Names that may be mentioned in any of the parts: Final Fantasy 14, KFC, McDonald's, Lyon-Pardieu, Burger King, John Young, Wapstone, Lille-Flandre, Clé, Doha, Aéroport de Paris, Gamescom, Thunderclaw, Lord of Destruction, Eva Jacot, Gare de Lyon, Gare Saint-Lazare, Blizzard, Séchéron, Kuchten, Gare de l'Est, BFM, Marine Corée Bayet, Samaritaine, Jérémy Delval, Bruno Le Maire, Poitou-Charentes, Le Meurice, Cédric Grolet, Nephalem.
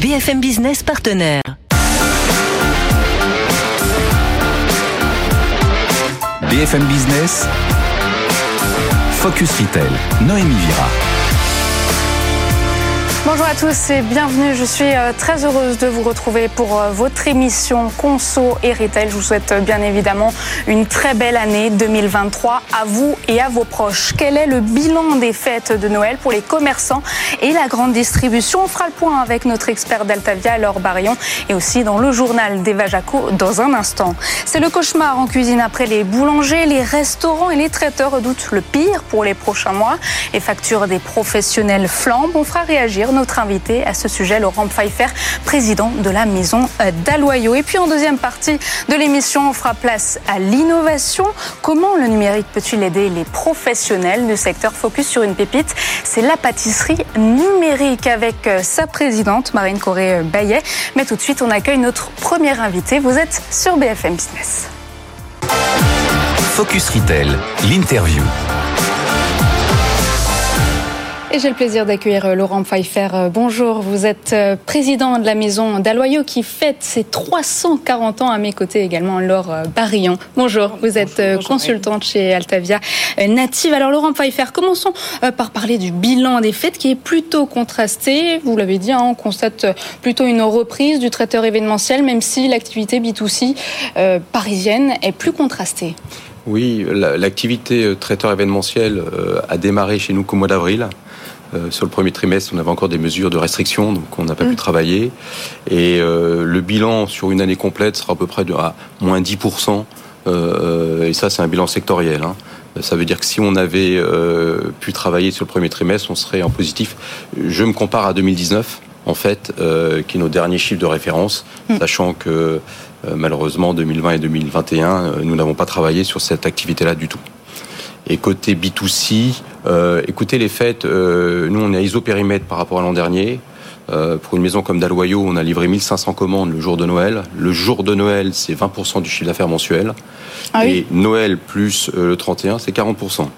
BFM Business partenaire. BFM Business, Focus Retail, Noémie Vira. Bonjour à tous et bienvenue, je suis très heureuse de vous retrouver pour votre émission Conso et Retail. Je vous souhaite bien évidemment une très belle année 2023 à vous et à vos proches. Quel est le bilan des fêtes de Noël pour les commerçants et la grande distribution ? On fera le point avec notre expert d'Altavia, Laure Barillon, et aussi dans le journal d'Eva Jacot dans un instant. C'est le cauchemar en cuisine après les boulangers, les restaurants et les traiteurs redoutent le pire pour les prochains mois. Les factures des professionnels flambent, on fera réagir notre invité à ce sujet, Laurent Pfeiffer, président de la maison Dalloyau. Et puis en deuxième partie de l'émission, on fera place à l'innovation. Comment le numérique peut-il aider les professionnels du secteur ? Focus sur une pépite, c'est la pâtisserie numérique avec sa présidente, Marine Corée Bayet. Mais tout de suite, on accueille notre premier invité. Vous êtes sur BFM Business. Focus Retail, l'interview. Et j'ai le plaisir d'accueillir Laurent Pfeiffer. Bonjour, vous êtes président de la maison Dalloyau qui fête ses 340 ans. À mes côtés également, Laure Barillon. Bonjour, vous êtes consultante chez Altavia Native. Alors Laurent Pfeiffer, commençons par parler du bilan des fêtes qui est plutôt contrasté. Vous l'avez dit, on constate plutôt une reprise du traiteur événementiel, même si l'activité B2C parisienne est plus contrastée. Oui, l'activité traiteur événementiel a démarré chez nous qu'au mois d'avril. Sur le premier trimestre, on avait encore des mesures de restriction, donc on n'a pas pu travailler. Et le bilan sur une année complète sera à peu près à moins 10%. Et ça, c'est un bilan sectoriel. Ça veut dire que si on avait pu travailler sur le premier trimestre, on serait en positif. Je me compare à 2019, en fait, qui est nos derniers chiffres de référence, sachant que malheureusement, 2020 et 2021, nous n'avons pas travaillé sur cette activité-là du tout. Et côté B2C, écoutez, les fêtes, nous on est à isopérimètre par rapport à l'an dernier. Pour une maison comme Dalloyau, on a livré 1500 commandes le jour de Noël. Le jour de Noël, c'est 20% du chiffre d'affaires mensuel. Ah oui. Et Noël plus le 31, c'est 40%.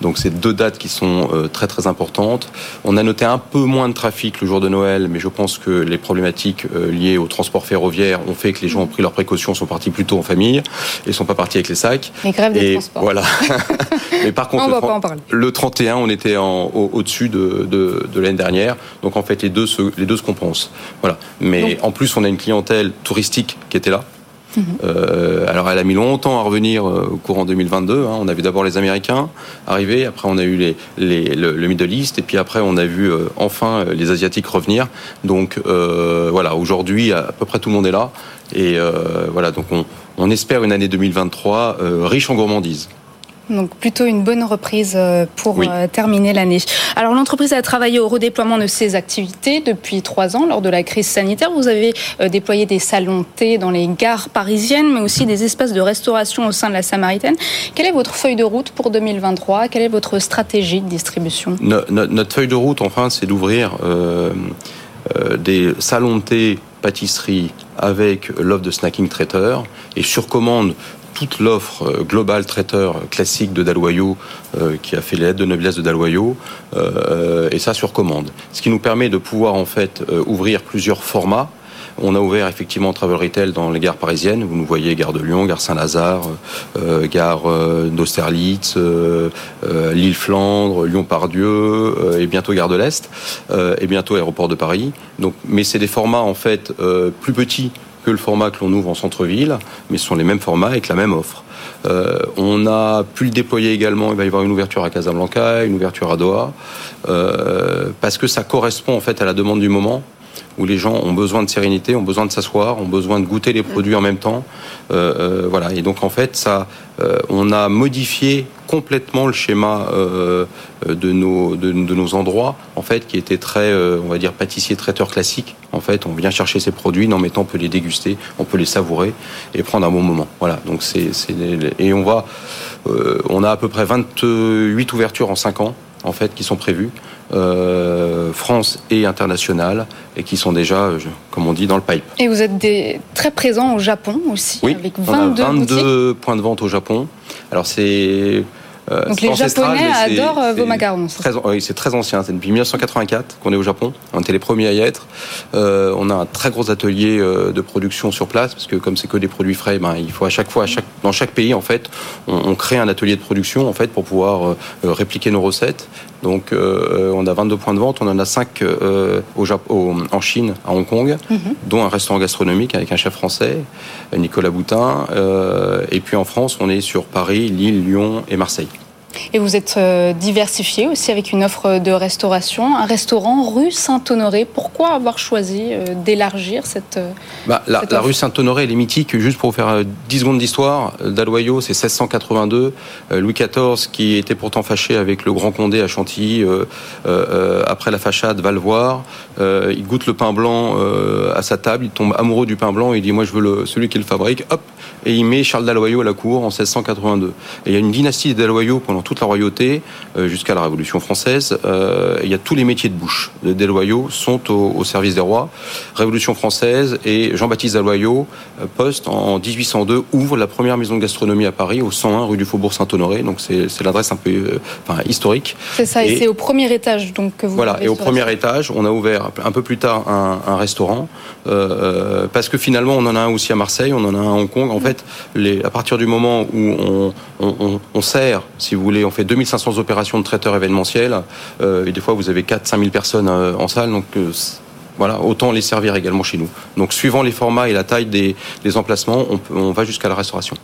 Donc c'est deux dates qui sont très très importantes. On a noté un peu moins de trafic le jour de Noël, mais je pense que les problématiques liées au transport ferroviaire ont fait que les gens ont pris leurs précautions, sont partis plus tôt en famille et sont pas partis avec les sacs. Les grèves des transports. Voilà. Mais par contre, le 31, on était au-dessus de l'année dernière. Donc en fait, les deux se compensent. Voilà. Mais en plus, on a une clientèle touristique qui était là. Alors elle a mis longtemps à revenir au courant 2022. On avait d'abord les Américains arriver, après on a eu le Middle East, et puis après on a vu enfin les Asiatiques revenir. Donc voilà, aujourd'hui à peu près tout le monde est là, et voilà, donc on espère une année 2023 riche en gourmandise. Donc plutôt une bonne reprise pour terminer l'année. Alors l'entreprise a travaillé au redéploiement de ses activités depuis 3 ans lors de la crise sanitaire. Vous avez déployé des salons thé dans les gares parisiennes, mais aussi des espaces de restauration au sein de la Samaritaine. Quelle est votre feuille de route pour 2023 ? Quelle est votre stratégie de distribution ? Notre feuille de route, enfin, c'est d'ouvrir des salons thé, pâtisserie avec l'offre de snacking traiteur et sur commande. Toute l'offre globale traiteur classique de Dalloyau, qui a fait les lettres de noblesse de Dalloyau, et ça sur commande. Ce qui nous permet de pouvoir en fait ouvrir plusieurs formats. On a ouvert effectivement Travel Retail dans les gares parisiennes. Vous nous voyez, gare de Lyon, gare Saint-Lazare, gare d'Austerlitz, Lille-Flandre, Lyon-Pardieu, et bientôt gare de l'Est, et bientôt Aéroport de Paris. Donc, mais c'est des formats en fait plus petits que le format que l'on ouvre en centre-ville, mais ce sont les mêmes formats avec la même offre. On a pu le déployer également, il va y avoir une ouverture à Casablanca, une ouverture à Doha, parce que ça correspond en fait à la demande du moment, où les gens ont besoin de sérénité, ont besoin de s'asseoir, ont besoin de goûter les produits en même temps. Voilà. Et donc en fait, ça, on a modifié complètement le schéma de nos endroits, en fait, qui était très, on va dire, pâtissier-traiteur classique. En fait, on vient chercher ces produits, non mais on peut les déguster, on peut les savourer et prendre un bon moment. Voilà. Donc c'est et on va, on a à peu près 28 ouvertures en 5 ans, en fait, qui sont prévues. France et internationale, et qui sont déjà, comme on dit, dans le pipe. Et vous êtes très présent au Japon aussi, avec 22 boutiques. 22 points de vente au Japon. Alors c'est Donc les Japonais adorent vos macarons. Oui, c'est très ancien. C'est depuis 1984 qu'on est au Japon. On était les premiers à y être. On a un très gros atelier de production sur place parce que comme c'est que des produits frais, ben il faut dans chaque pays en fait, on crée un atelier de production en fait pour pouvoir répliquer nos recettes. Donc on a 22 points de vente, on en a 5 en Chine, à Hong Kong, dont un restaurant gastronomique avec un chef français, Nicolas Boutin. Et puis en France, on est sur Paris, Lille, Lyon et Marseille. Et vous êtes diversifié aussi avec une offre de restauration, un restaurant rue Saint-Honoré. Pourquoi avoir choisi d'élargir cette offre ? La rue Saint-Honoré, elle est mythique. Juste pour vous faire 10 secondes d'histoire, Dalloyau, c'est 1682. Louis XIV, qui était pourtant fâché avec le Grand Condé à Chantilly, après la fachade, va le voir. Il goûte le pain blanc à sa table, il tombe amoureux du pain blanc, il dit « moi je veux celui qui le fabrique ». Hop, et il met Charles Dalloyau à la cour en 1682. Et il y a une dynastie des Dalloyau pendant toute la royauté, jusqu'à la Révolution française. Il y a tous les métiers de bouche. Les Dalloyau sont au service des rois. Révolution française, et Jean-Baptiste Dalloyau, poste en 1802, ouvre la première maison de gastronomie à Paris, au 101 rue du Faubourg Saint-Honoré. Donc c'est l'adresse un peu historique. C'est ça, et c'est au premier étage donc, que vous... Voilà, et au premier étage, on a ouvert un peu plus tard un restaurant, parce que finalement, on en a un aussi à Marseille, on en a un à Hong Kong. En fait, à partir du moment où on sert, si vous voulez, on fait 2500 opérations de traiteurs événementiels, et des fois vous avez 4-5 000 personnes en salle, donc voilà, autant les servir également chez nous. Donc suivant les formats et la taille des emplacements, on va jusqu'à la restauration.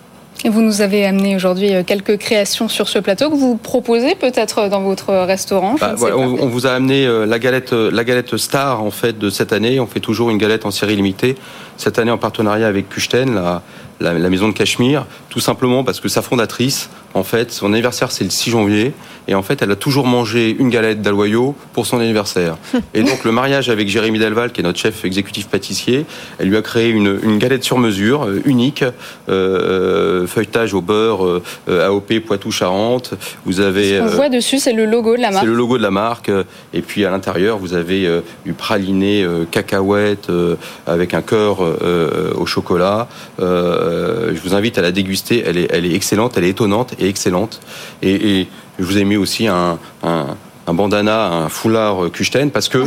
Et vous nous avez amené aujourd'hui quelques créations sur ce plateau que vous proposez peut-être dans votre restaurant. On vous a amené la galette star en fait de cette année. On fait toujours une galette en série limitée. Cette année en partenariat avec Kuchten, la maison de Cachemire, tout simplement parce que sa fondatrice, en fait, son anniversaire c'est le 6 janvier et en fait elle a toujours mangé une galette Dalloyau pour son anniversaire. Et donc le mariage avec Jérémy Delval, qui est notre chef exécutif pâtissier, elle lui a créé une galette sur mesure, unique, feuilletage au beurre, AOP Poitou-Charentes. Vous avez... Ce qu'on voit dessus, c'est le logo de la marque. C'est le logo de la marque. Et puis à l'intérieur, vous avez du praliné cacahuète avec un cœur au chocolat. Je vous invite à la déguster. Elle est excellente, elle est étonnante et excellente. Et je vous ai mis aussi un bandana, un foulard Kuchten, parce que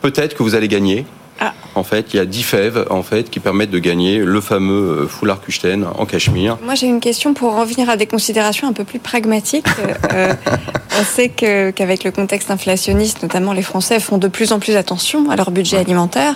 peut-être que vous allez gagner. Ah. En fait, il y a 10 fèves en fait, qui permettent de gagner le fameux foulard Kuchten en cachemire. Moi, j'ai une question pour revenir à des considérations un peu plus pragmatiques. On sait qu'avec le contexte inflationniste, notamment les Français font de plus en plus attention à leur budget alimentaire.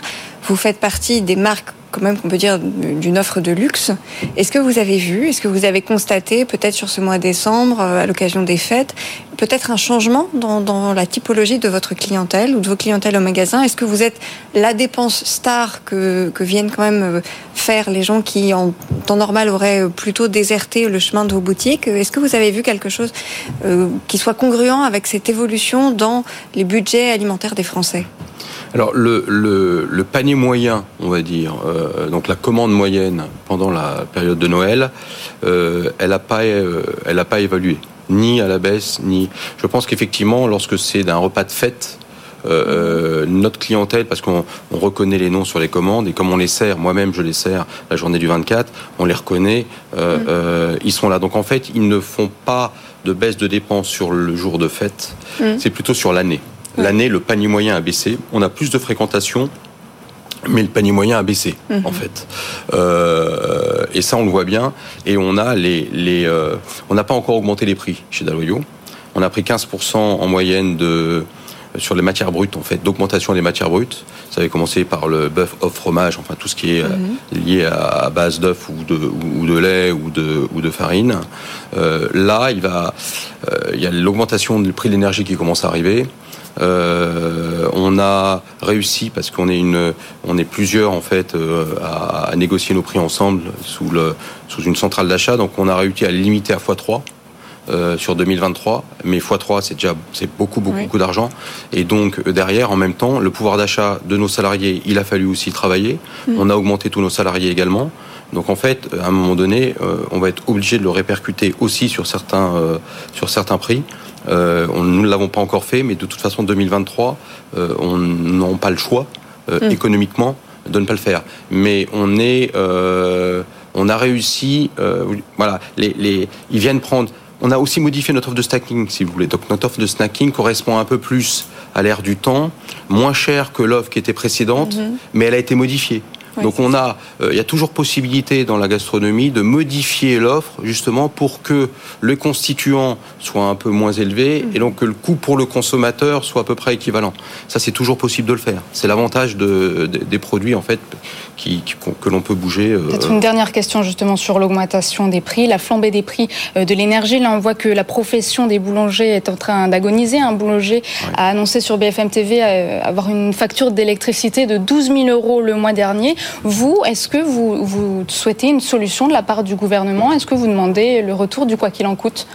Vous faites partie des marques, quand même, qu'on peut dire d'une offre de luxe. Est-ce que vous avez vu, est-ce que vous avez constaté, peut-être sur ce mois de décembre, à l'occasion des fêtes, peut-être un changement dans la typologie de votre clientèle ou de vos clientèles au magasin ? Est-ce que vous êtes la dépense star que viennent quand même faire les gens qui, en temps normal, auraient plutôt déserté le chemin de vos boutiques ? Est-ce que vous avez vu quelque chose qui soit congruent avec cette évolution dans les budgets alimentaires des Français ? Alors le panier moyen, on va dire, donc la commande moyenne pendant la période de Noël, elle n'a pas évalué, ni à la baisse, ni... Je pense qu'effectivement, lorsque c'est d'un repas de fête, notre clientèle, parce qu'on reconnaît les noms sur les commandes, et comme on les sert, moi-même je les sers la journée du 24, on les reconnaît, ils sont là. Donc en fait, ils ne font pas de baisse de dépenses sur le jour de fête, c'est plutôt sur l'année. L'année, le panier moyen a baissé. On a plus de fréquentation, mais le panier moyen a baissé, en fait. Et ça, on le voit bien. Et on a on n'a pas encore augmenté les prix chez Dalloyau. On a pris 15% en moyenne sur les matières brutes, en fait, d'augmentation des matières brutes. Ça avait commencé par le bœuf, œuf, fromage, enfin tout ce qui est lié à base d'œuf ou de lait ou de farine. Là, il y a l'augmentation du prix de l'énergie qui commence à arriver. On a réussi parce qu'on est plusieurs en fait à négocier nos prix ensemble sous une centrale d'achat, donc on a réussi à limiter à x3 sur 2023, mais x3 c'est beaucoup beaucoup d'argent, et donc derrière en même temps le pouvoir d'achat de nos salariés, il a fallu aussi travailler. On a augmenté tous nos salariés également. Donc en fait, à un moment donné, on va être obligé de le répercuter aussi sur certains prix. Nous ne l'avons pas encore fait, mais de toute façon, 2023, on n'a pas le choix économiquement de ne pas le faire. Mais on a réussi. Voilà, ils viennent prendre On a aussi modifié notre offre de snacking, si vous voulez. Donc notre offre de snacking correspond un peu plus à l'ère du temps, moins chère que l'offre qui était précédente, mais elle a été modifiée. Oui, donc on a, il y a toujours possibilité dans la gastronomie de modifier l'offre justement pour que le constituant soit un peu moins élevé et donc que le coût pour le consommateur soit à peu près équivalent. Ça, c'est toujours possible de le faire. C'est l'avantage des produits en fait que l'on peut bouger. Peut-être une dernière question justement sur l'augmentation des prix, la flambée des prix de l'énergie. Là, on voit que la profession des boulangers est en train d'agoniser. Un boulanger a annoncé sur BFM TV avoir une facture d'électricité de 12 000 euros le mois dernier. Vous, est-ce que vous souhaitez une solution de la part du gouvernement ? Est-ce que vous demandez le retour du quoi qu'il en coûte ?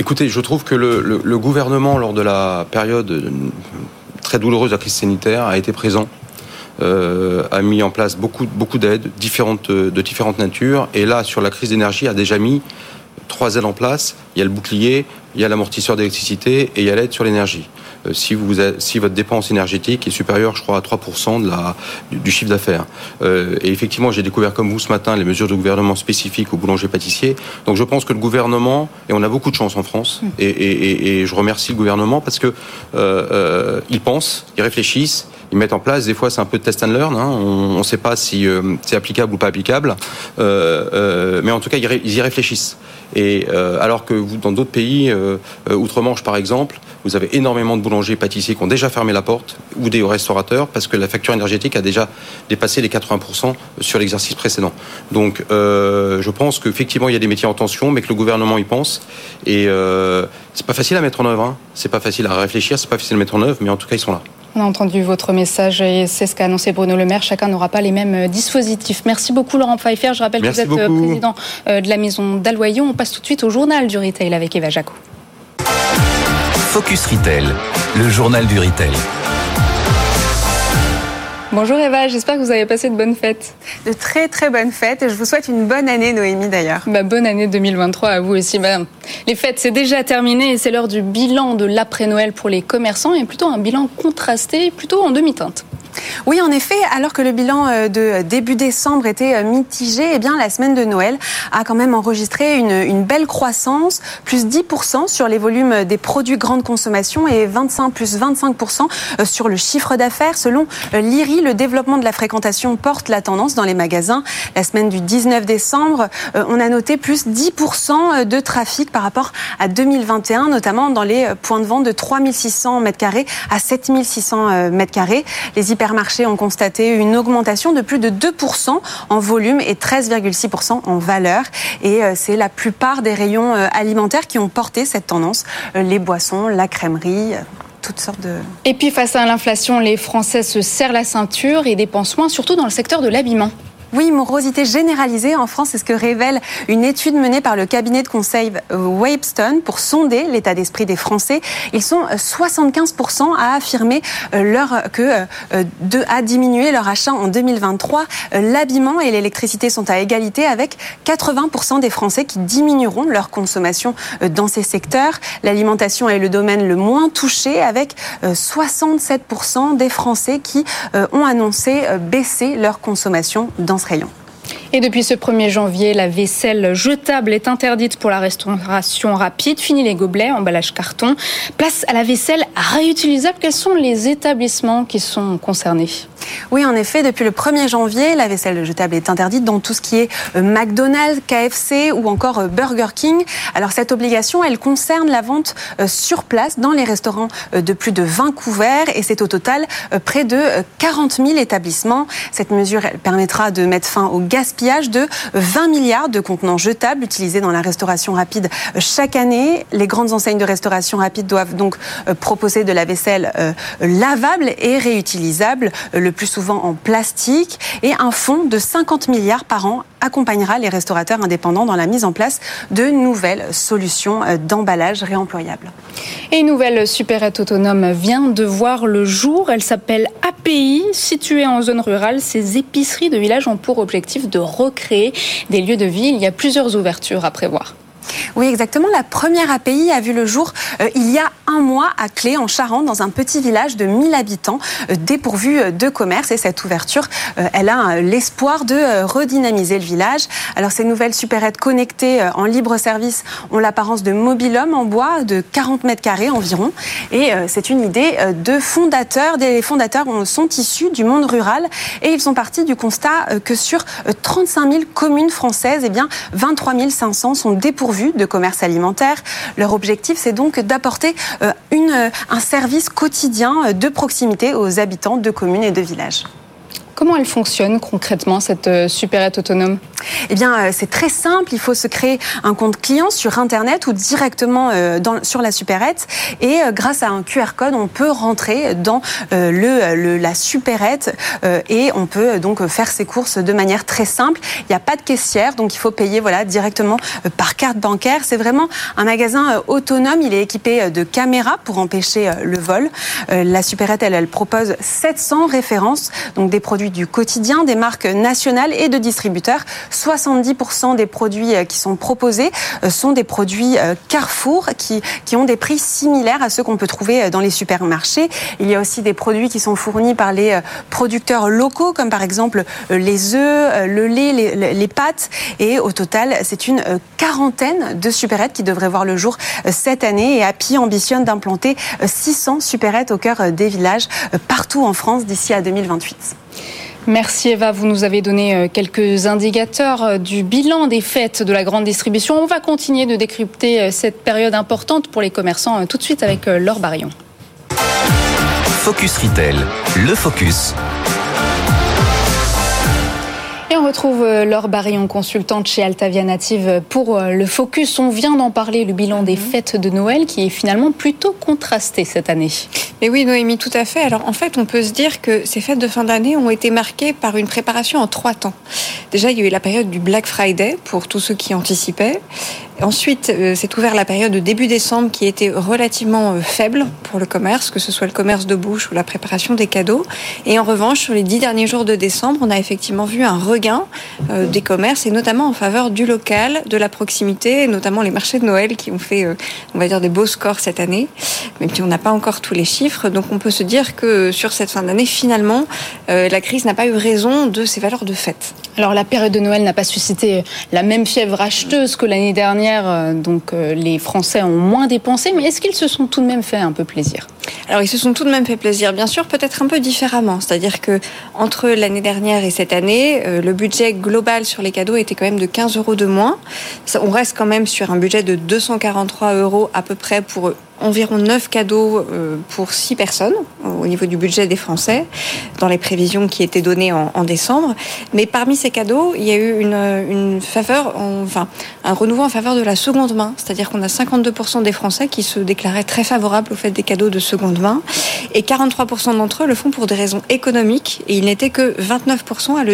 Écoutez, je trouve que le gouvernement, lors de la période très douloureuse de la crise sanitaire, a été présent, a mis en place beaucoup d'aides de différentes natures. Et là, sur la crise d'énergie, a déjà mis 3 aides en place. Il y a le bouclier, il y a l'amortisseur d'électricité et il y a l'aide sur l'énergie. Si votre dépense énergétique est supérieure, je crois, à 3% du chiffre d'affaires. Et effectivement, j'ai découvert comme vous ce matin les mesures du gouvernement spécifiques aux boulangers-pâtissiers. Donc je pense que le gouvernement, et on a beaucoup de chance en France, et je remercie le gouvernement parce que ils pensent, ils réfléchissent, ils mettent en place. Des fois, c'est un peu de test and learn. On ne sait pas si c'est applicable ou pas applicable. Mais en tout cas, ils y réfléchissent. Et alors que vous, dans d'autres pays, Outre-Manche par exemple, vous avez énormément de boulangers et pâtissiers qui ont déjà fermé la porte, ou des restaurateurs, parce que la facture énergétique a déjà dépassé les 80% sur l'exercice précédent. Donc je pense qu'effectivement il y a des métiers en tension, mais que le gouvernement y pense. Et c'est pas facile à mettre en œuvre, c'est pas facile à réfléchir, c'est pas facile à mettre en œuvre, mais en tout cas ils sont là. On a entendu votre message et c'est ce qu'a annoncé Bruno Le Maire. Chacun n'aura pas les mêmes dispositifs. Merci beaucoup Laurent Pfeiffer. Je rappelle que vous êtes président de la maison Dalloyau. On passe tout de suite au journal du retail avec Eva Jacot. Focus Retail, le journal du retail. Bonjour Eva, j'espère que vous avez passé de bonnes fêtes. De très très bonnes fêtes et je vous souhaite une bonne année Noémie d'ailleurs. Bonne année 2023 à vous aussi. Les fêtes c'est déjà terminé et c'est l'heure du bilan de l'après-Noël pour les commerçants et plutôt un bilan contrasté, plutôt en demi-teinte. Oui, en effet, alors que le bilan de début décembre était mitigé, eh bien, la semaine de Noël a quand même enregistré une belle croissance, plus 10% sur les volumes des produits grande consommation et plus 25% sur le chiffre d'affaires. Selon l'IRI, le développement de la fréquentation porte la tendance dans les magasins. La semaine du 19 décembre, on a noté plus 10% de trafic par rapport à 2021, notamment dans les points de vente de 3600 m² à 7600 m². Les hypermarchés ont constaté une augmentation de plus de 2% en volume et 13,6% en valeur. Et c'est la plupart des rayons alimentaires qui ont porté cette tendance. Les boissons, la crèmerie, toutes sortes de... Et puis face à l'inflation, les Français se serrent la ceinture et dépensent moins, surtout dans le secteur de l'habillement. Oui, morosité généralisée en France, c'est ce que révèle une étude menée par le cabinet de conseil Wapstone pour sonder l'état d'esprit des Français. Ils sont 75% à affirmer à diminuer leur achat en 2023. L'habillement et l'électricité sont à égalité avec 80% des Français qui diminueront leur consommation dans ces secteurs. L'alimentation est le domaine le moins touché avec 67% des Français qui ont annoncé baisser leur consommation dans rayon. Et depuis ce 1er janvier, la vaisselle jetable est interdite pour la restauration rapide. Fini les gobelets, emballage carton. Place à la vaisselle réutilisable. Quels sont les établissements qui sont concernés ? Oui, en effet, depuis le 1er janvier, la vaisselle jetable est interdite dans tout ce qui est McDonald's, KFC ou encore Burger King. Alors cette obligation, elle concerne la vente sur place dans les restaurants de plus de 20 couverts et c'est au total près de 40 000 établissements. Cette mesure elle permettra de mettre fin au gaspillage de 20 milliards de contenants jetables utilisés dans la restauration rapide chaque année. Les grandes enseignes de restauration rapide doivent donc proposer de la vaisselle lavable et réutilisable, le plus souvent en plastique, et un fonds de 50 milliards par an accompagnera les restaurateurs indépendants dans la mise en place de nouvelles solutions d'emballage réemployables. Et une nouvelle supérette autonome vient de voir le jour. Elle s'appelle API. Située en zone rurale, ces épiceries de village ont pour objectif de recréer des lieux de vie. Il y a plusieurs ouvertures à prévoir. Oui, exactement. La première API a vu le jour il y a un mois à Clé, en Charente, dans un petit village de 1000 habitants, dépourvu de commerce. Et cette ouverture, elle a l'espoir de redynamiser le village. Alors, ces nouvelles supérettes connectées en libre service ont l'apparence de mobil-home en bois de 40 mètres carrés environ. Et c'est une idée de fondateurs. Des fondateurs sont issus du monde rural et ils sont partis du constat que sur 35 000 communes françaises, eh bien, 23 500 sont dépourvues de commerce alimentaire. Leur objectif, c'est donc d'apporter un service quotidien de proximité aux habitants de communes et de villages. Comment elle fonctionne concrètement, cette supérette autonome ? Eh bien, c'est très simple. Il faut se créer un compte client sur Internet ou directement sur la supérette. Et grâce à un QR code, on peut rentrer dans la supérette et on peut donc faire ses courses de manière très simple. Il n'y a pas de caissière, donc il faut payer directement par carte bancaire. C'est vraiment un magasin autonome. Il est équipé de caméras pour empêcher le vol. La supérette, elle propose 700 références, donc des produits du quotidien, des marques nationales et de distributeurs. 70% des produits qui sont proposés sont des produits Carrefour qui ont des prix similaires à ceux qu'on peut trouver dans les supermarchés. Il y a aussi des produits qui sont fournis par les producteurs locaux, comme par exemple les œufs, le lait, les pâtes. Et au total, c'est une quarantaine de supérettes qui devraient voir le jour cette année. Et API ambitionne d'implanter 600 supérettes au cœur des villages partout en France d'ici à 2028. Merci Eva, vous nous avez donné quelques indicateurs du bilan des fêtes de la grande distribution. On va continuer de décrypter cette période importante pour les commerçants tout de suite avec Laure Barillon. Focus Retail, le focus. Et on retrouve Laure Barillon, consultante chez Altavia Native pour le focus. On vient d'en parler, le bilan des fêtes de Noël qui est finalement plutôt contrasté cette année. Et oui Noémie, tout à fait. Alors en fait, on peut se dire que ces fêtes de fin d'année ont été marquées par une préparation en 3 temps. Déjà, il y a eu la période du Black Friday pour tous ceux qui anticipaient. Ensuite, s'est ouvert la période de début décembre qui était relativement faible pour le commerce, que ce soit le commerce de bouche ou la préparation des cadeaux. Et en revanche, sur les 10 derniers jours de décembre, on a effectivement vu un regain des commerces et notamment en faveur du local, de la proximité, et notamment les marchés de Noël qui ont fait, on va dire, des beaux scores cette année. Même si on n'a pas encore tous les chiffres, donc on peut se dire que sur cette fin d'année, finalement, la crise n'a pas eu raison de ces valeurs de fête. Alors la période de Noël n'a pas suscité la même fièvre acheteuse que l'année dernière. Donc les Français ont moins dépensé, mais est-ce qu'ils se sont tout de même fait un peu plaisir ? Alors ils se sont tout de même fait plaisir, bien sûr, peut-être un peu différemment. C'est-à-dire que entre l'année dernière et cette année, le budget global sur les cadeaux était quand même de 15 € de moins. On reste quand même sur un budget de 243 € à peu près pour eux. Environ 9 cadeaux pour 6 personnes au niveau du budget des Français dans les prévisions qui étaient données en décembre. Mais parmi ces cadeaux, il y a eu une faveur, un renouveau en faveur de la seconde main. C'est-à-dire qu'on a 52% des Français qui se déclaraient très favorables au fait des cadeaux de seconde main. Et 43% d'entre eux le font pour des raisons économiques. Et il n'était que 29% à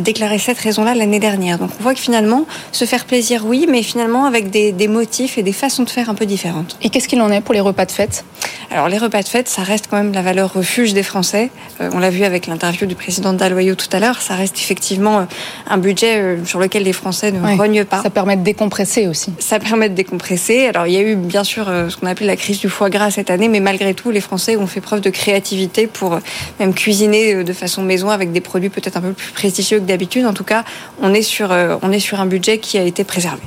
déclarer cette raison-là l'année dernière. Donc on voit que finalement, se faire plaisir, oui, mais finalement avec des motifs et des façons de faire un peu différentes. Et qu'est-ce qu'il en est pour les repas de fête ? Alors les repas de fête, ça reste quand même la valeur refuge des Français. On l'a vu avec l'interview du président Dalloyau tout à l'heure, ça reste effectivement un budget sur lequel les Français ne rognent pas. Ça permet de décompresser aussi. Ça permet de décompresser. Alors il y a eu bien sûr ce qu'on appelle la crise du foie gras cette année, mais malgré tout, les Français ont fait preuve de créativité pour même cuisiner de façon maison avec des produits peut-être un peu plus prestigieux que d'habitude. En tout cas, on est sur un budget qui a été préservé.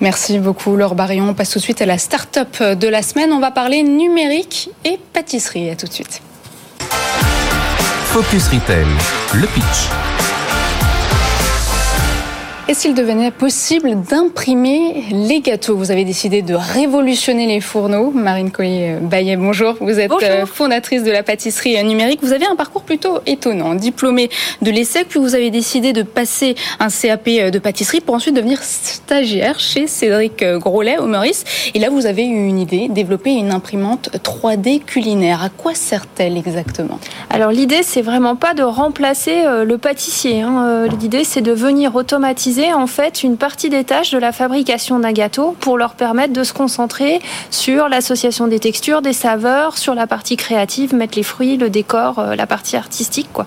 Merci beaucoup Laure Barillon. On passe tout de suite à la start-up de la semaine. On va parler numérique et pâtisserie. À tout de suite. Focus Retail, le pitch. Et s'il devenait possible d'imprimer les gâteaux, vous avez décidé de révolutionner les fourneaux. Marine Corée Bayet, bonjour. Vous êtes fondatrice de la pâtisserie numérique. Vous avez un parcours plutôt étonnant. Diplômée de l'ESSEC, puis vous avez décidé de passer un CAP de pâtisserie pour ensuite devenir stagiaire chez Cédric Grolet au Meurice. Et là, vous avez eu une idée, développer une imprimante 3D culinaire. À quoi sert-elle exactement ? Alors l'idée, c'est vraiment pas de remplacer le pâtissier. L'idée, c'est de venir automatiser d'optimiser en fait une partie des tâches de la fabrication d'un gâteau pour leur permettre de se concentrer sur l'association des textures, des saveurs, sur la partie créative, mettre les fruits, le décor, la partie artistique, quoi.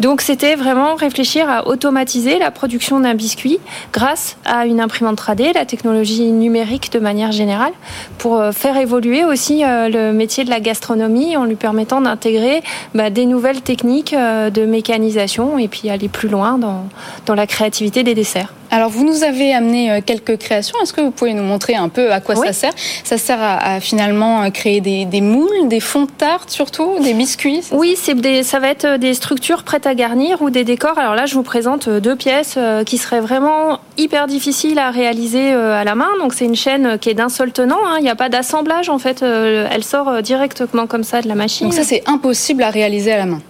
Donc c'était vraiment réfléchir à automatiser la production d'un biscuit grâce à une imprimante 3D, la technologie numérique de manière générale, pour faire évoluer aussi le métier de la gastronomie en lui permettant d'intégrer des nouvelles techniques de mécanisation et puis aller plus loin dans la créativité des desserts. Alors vous nous avez amené quelques créations, est-ce que vous pouvez nous montrer un peu à quoi ça sert ? Ça sert à finalement créer des moules, des fonds de tarte surtout, des biscuits ? Oui, ça va être des structures prêtes à garnir ou des décors. Alors là je vous présente deux pièces qui seraient vraiment hyper difficiles à réaliser à la main. Donc c'est une chaîne qui est d'un seul tenant, il n'y a pas d'assemblage en fait, elle sort directement comme ça de la machine. Donc ça c'est impossible à réaliser à la main ?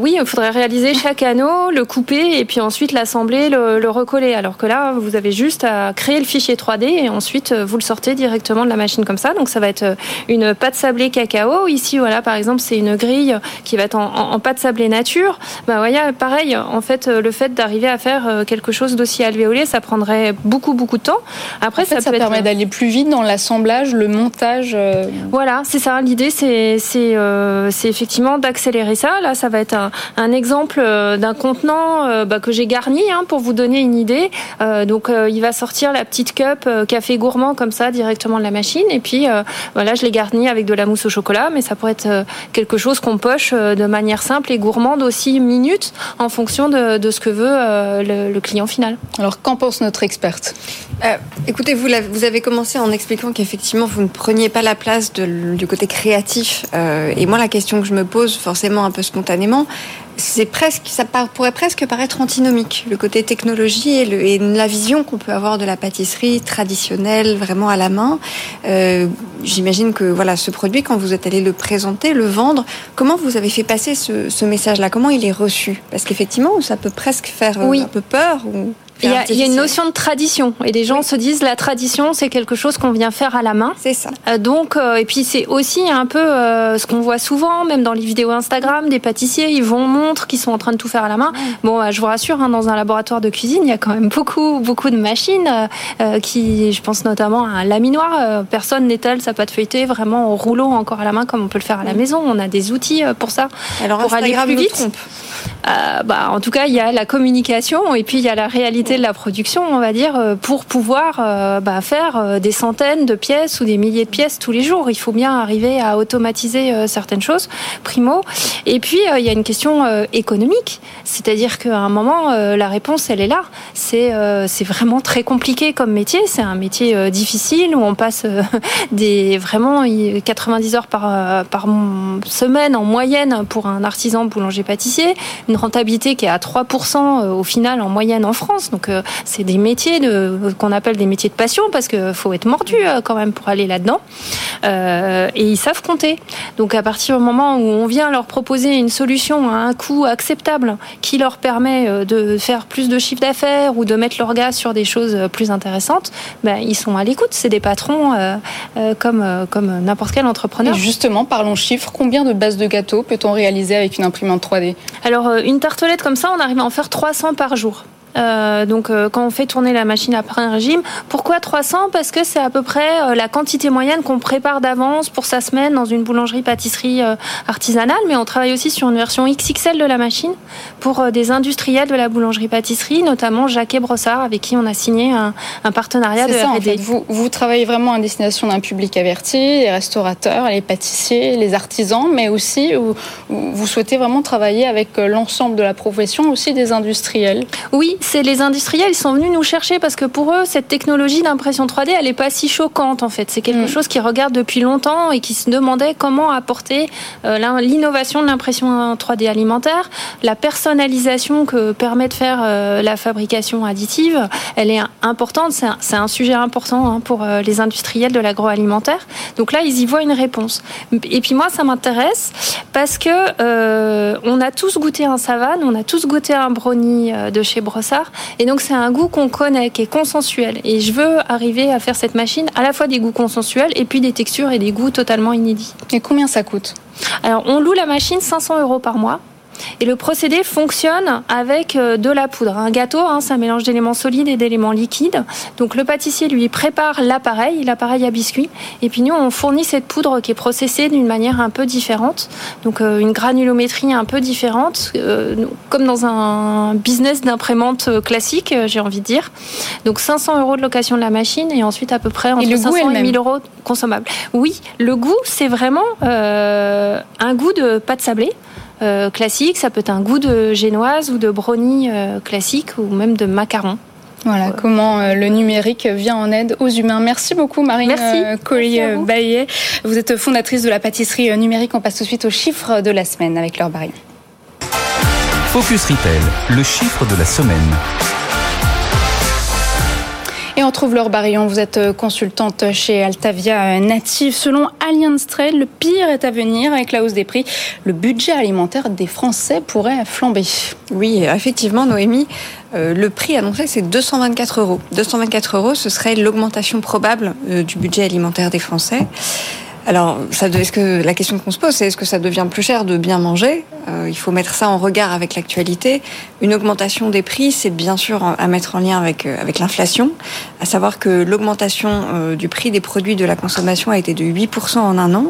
Oui, il faudrait réaliser chaque anneau, le couper et puis ensuite l'assembler, le recoller. Alors que là, vous avez juste à créer le fichier 3D et ensuite vous le sortez directement de la machine comme ça. Donc ça va être une pâte sablée cacao. Ici, voilà, par exemple, c'est une grille qui va être en pâte sablée nature. Voilà, pareil, en fait, le fait d'arriver à faire quelque chose d'aussi alvéolé, ça prendrait beaucoup, beaucoup de temps. Après, ça permet d'aller plus vite dans l'assemblage, le montage. Voilà, c'est ça. L'idée, c'est effectivement d'accélérer ça. Là, ça va être un exemple d'un contenant que j'ai garni pour vous donner une idée. Donc il va sortir la petite cup café gourmand comme ça directement de la machine et puis voilà, je l'ai garni avec de la mousse au chocolat, mais ça pourrait être quelque chose qu'on poche de manière simple et gourmande aussi minute en fonction de ce que veut le client final. Alors qu'en pense notre experte ? Écoutez, vous avez commencé en expliquant qu'effectivement vous ne preniez pas la place du côté créatif et moi la question que je me pose forcément un peu spontanément, pourrait presque paraître antinomique, le côté technologie et la vision qu'on peut avoir de la pâtisserie traditionnelle, vraiment à la main. J'imagine que voilà, ce produit, quand vous êtes allé le présenter, le vendre, comment vous avez fait passer ce message-là ? Comment il est reçu ? Parce qu'effectivement, ça peut presque faire un peu peur ou... Il y a une notion de tradition et les gens se disent la tradition c'est quelque chose qu'on vient faire à la main. C'est ça. Et puis c'est aussi un peu ce qu'on voit souvent même dans les vidéos Instagram des pâtissiers, ils montrent qu'ils sont en train de tout faire à la main. Bon, je vous rassure dans un laboratoire de cuisine, il y a quand même beaucoup beaucoup de machines qui, je pense notamment à un laminoir, personne n'étale sa pâte feuilletée vraiment en rouleau encore à la main comme on peut le faire à la maison, on a des outils pour ça. Alors pour Instagram aller plus vite. Trompe. En tout cas, il y a la communication et puis il y a la réalité de la production, on va dire, pour pouvoir faire des centaines de pièces ou des milliers de pièces tous les jours. Il faut bien arriver à automatiser certaines choses, primo. Et puis, il y a une question économique. C'est-à-dire qu'à un moment, la réponse, elle est là. C'est vraiment très compliqué comme métier. C'est un métier difficile où on passe vraiment 90 heures par semaine en moyenne pour un artisan boulanger-pâtissier. Une rentabilité qui est à 3% au final en moyenne en France. Donc c'est des métiers qu'on appelle des métiers de passion parce qu'il faut être mordu quand même pour aller là-dedans. Et ils savent compter. Donc à partir du moment où on vient leur proposer une solution à un coût acceptable qui leur permet de faire plus de chiffre d'affaires ou de mettre leur gaz sur des choses plus intéressantes, ils sont à l'écoute. C'est des patrons comme n'importe quel entrepreneur. Et justement, parlons chiffres. Combien de bases de gâteaux peut-on réaliser avec une imprimante 3D ? Alors une tartelette comme ça, on arrive à en faire 300 par jour. Donc quand on fait tourner la machine à plein régime, pourquoi 300 ? Parce que c'est à peu près la quantité moyenne qu'on prépare d'avance pour sa semaine dans une boulangerie-pâtisserie artisanale, mais on travaille aussi sur une version XXL de la machine pour des industriels de la boulangerie-pâtisserie, notamment Jacquet Brossard, avec qui on a signé un partenariat de R&D. En fait, vous travaillez vraiment à destination d'un public averti, les restaurateurs, les pâtissiers, les artisans, mais aussi vous souhaitez vraiment travailler avec l'ensemble de la profession, aussi des industriels. Oui. C'est les industriels, ils sont venus nous chercher parce que pour eux, cette technologie d'impression 3D, elle n'est pas si choquante en fait. C'est quelque chose qu'ils regardent depuis longtemps et qui se demandaient comment apporter l'innovation de l'impression 3D alimentaire. La personnalisation que permet de faire la fabrication additive, elle est importante. C'est un sujet important pour les industriels de l'agroalimentaire. Donc là, ils y voient une réponse. Et puis moi, ça m'intéresse parce que on a tous goûté un savane, on a tous goûté un brownie de chez Brossard. Et donc c'est un goût qu'on connaît, qui est consensuel. Et je veux arriver à faire cette machine à la fois des goûts consensuels et puis des textures et des goûts totalement inédits. Et combien ça coûte ? Alors on loue la machine 500 euros par mois. Et le procédé fonctionne avec de la poudre. Un gâteau, c'est un mélange d'éléments solides et d'éléments liquides. Donc le pâtissier, lui, prépare l'appareil à biscuits. Et puis nous, on fournit cette poudre qui est processée d'une manière un peu différente. Donc une granulométrie un peu différente, comme dans un business d'imprimante classique, j'ai envie de dire. Donc 500 € de location de la machine et ensuite à peu près entre 500 et 1000 € consommables. Oui, le goût, c'est vraiment un goût de pâte sablée. Classique, ça peut être un goût de génoise ou de brownie classique ou même de macaron. Voilà comment le numérique vient en aide aux humains. Merci beaucoup Marine Corée Bayet. Vous êtes fondatrice de la pâtisserie numérique. On passe tout de suite aux chiffres de la semaine avec Laure Barillon. Focus Retail, le chiffre de la semaine. Et on trouve Laure Barillon, vous êtes consultante chez Altavia Native. Selon Alliance Trade, le pire est à venir avec la hausse des prix. Le budget alimentaire des Français pourrait flamber. Oui, effectivement, Noémie, le prix annoncé, c'est 224 €. 224 €, ce serait l'augmentation probable du budget alimentaire des Français. Alors, la question qu'on se pose, c'est est-ce que ça devient plus cher de bien manger ? Il faut mettre ça en regard avec l'actualité. Une augmentation des prix, c'est bien sûr à mettre en lien avec l'inflation, à savoir que l'augmentation du prix des produits de la consommation a été de 8% en un an,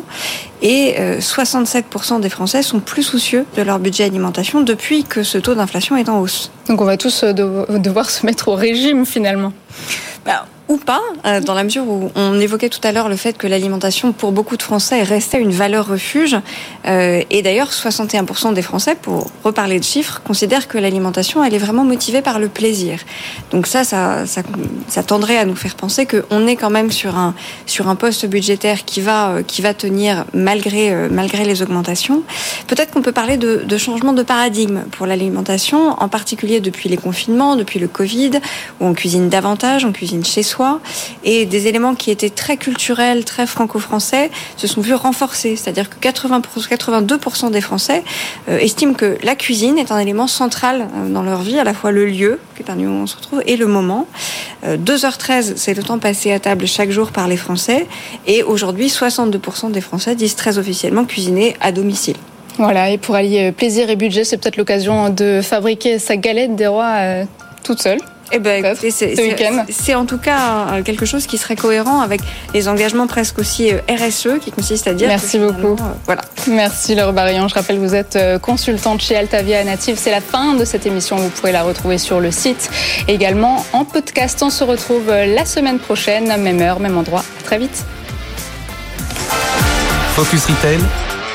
et 67% des Français sont plus soucieux de leur budget alimentation depuis que ce taux d'inflation est en hausse. Donc on va tous devoir se mettre au régime finalement. Ou pas, dans la mesure où on évoquait tout à l'heure le fait que l'alimentation, pour beaucoup de Français, restait une valeur refuge. Et d'ailleurs, 61% des Français, pour reparler de chiffres, considèrent que l'alimentation, elle est vraiment motivée par le plaisir. Donc ça tendrait à nous faire penser qu'on est quand même sur un poste budgétaire qui va tenir malgré les augmentations. Peut-être qu'on peut parler de changement de paradigme pour l'alimentation, en particulier depuis les confinements, depuis le Covid, où on cuisine davantage, on cuisine chez soi. Et des éléments qui étaient très culturels, très franco-français, se sont vus renforcés. C'est-à-dire que 82% des Français estiment que la cuisine est un élément central dans leur vie, à la fois le lieu, qui est un lieu où on se retrouve, et le moment. 2h13, c'est le temps passé à table chaque jour par les Français. Et aujourd'hui, 62% des Français disent très officiellement cuisiner à domicile. Voilà, et pour allier plaisir et budget, c'est peut-être l'occasion de fabriquer sa galette des rois toute seule. Eh ben, écoutez, c'est en tout cas quelque chose qui serait cohérent avec les engagements presque aussi RSE qui consistent à dire... Merci beaucoup. Voilà. Merci Laure Barillon. Je rappelle, vous êtes consultante chez Altavia Native. C'est la fin de cette émission. Vous pourrez la retrouver sur le site, également en podcast. On se retrouve la semaine prochaine, même heure, même endroit. À très vite. Focus Retail,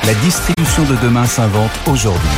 la distribution de demain s'invente aujourd'hui.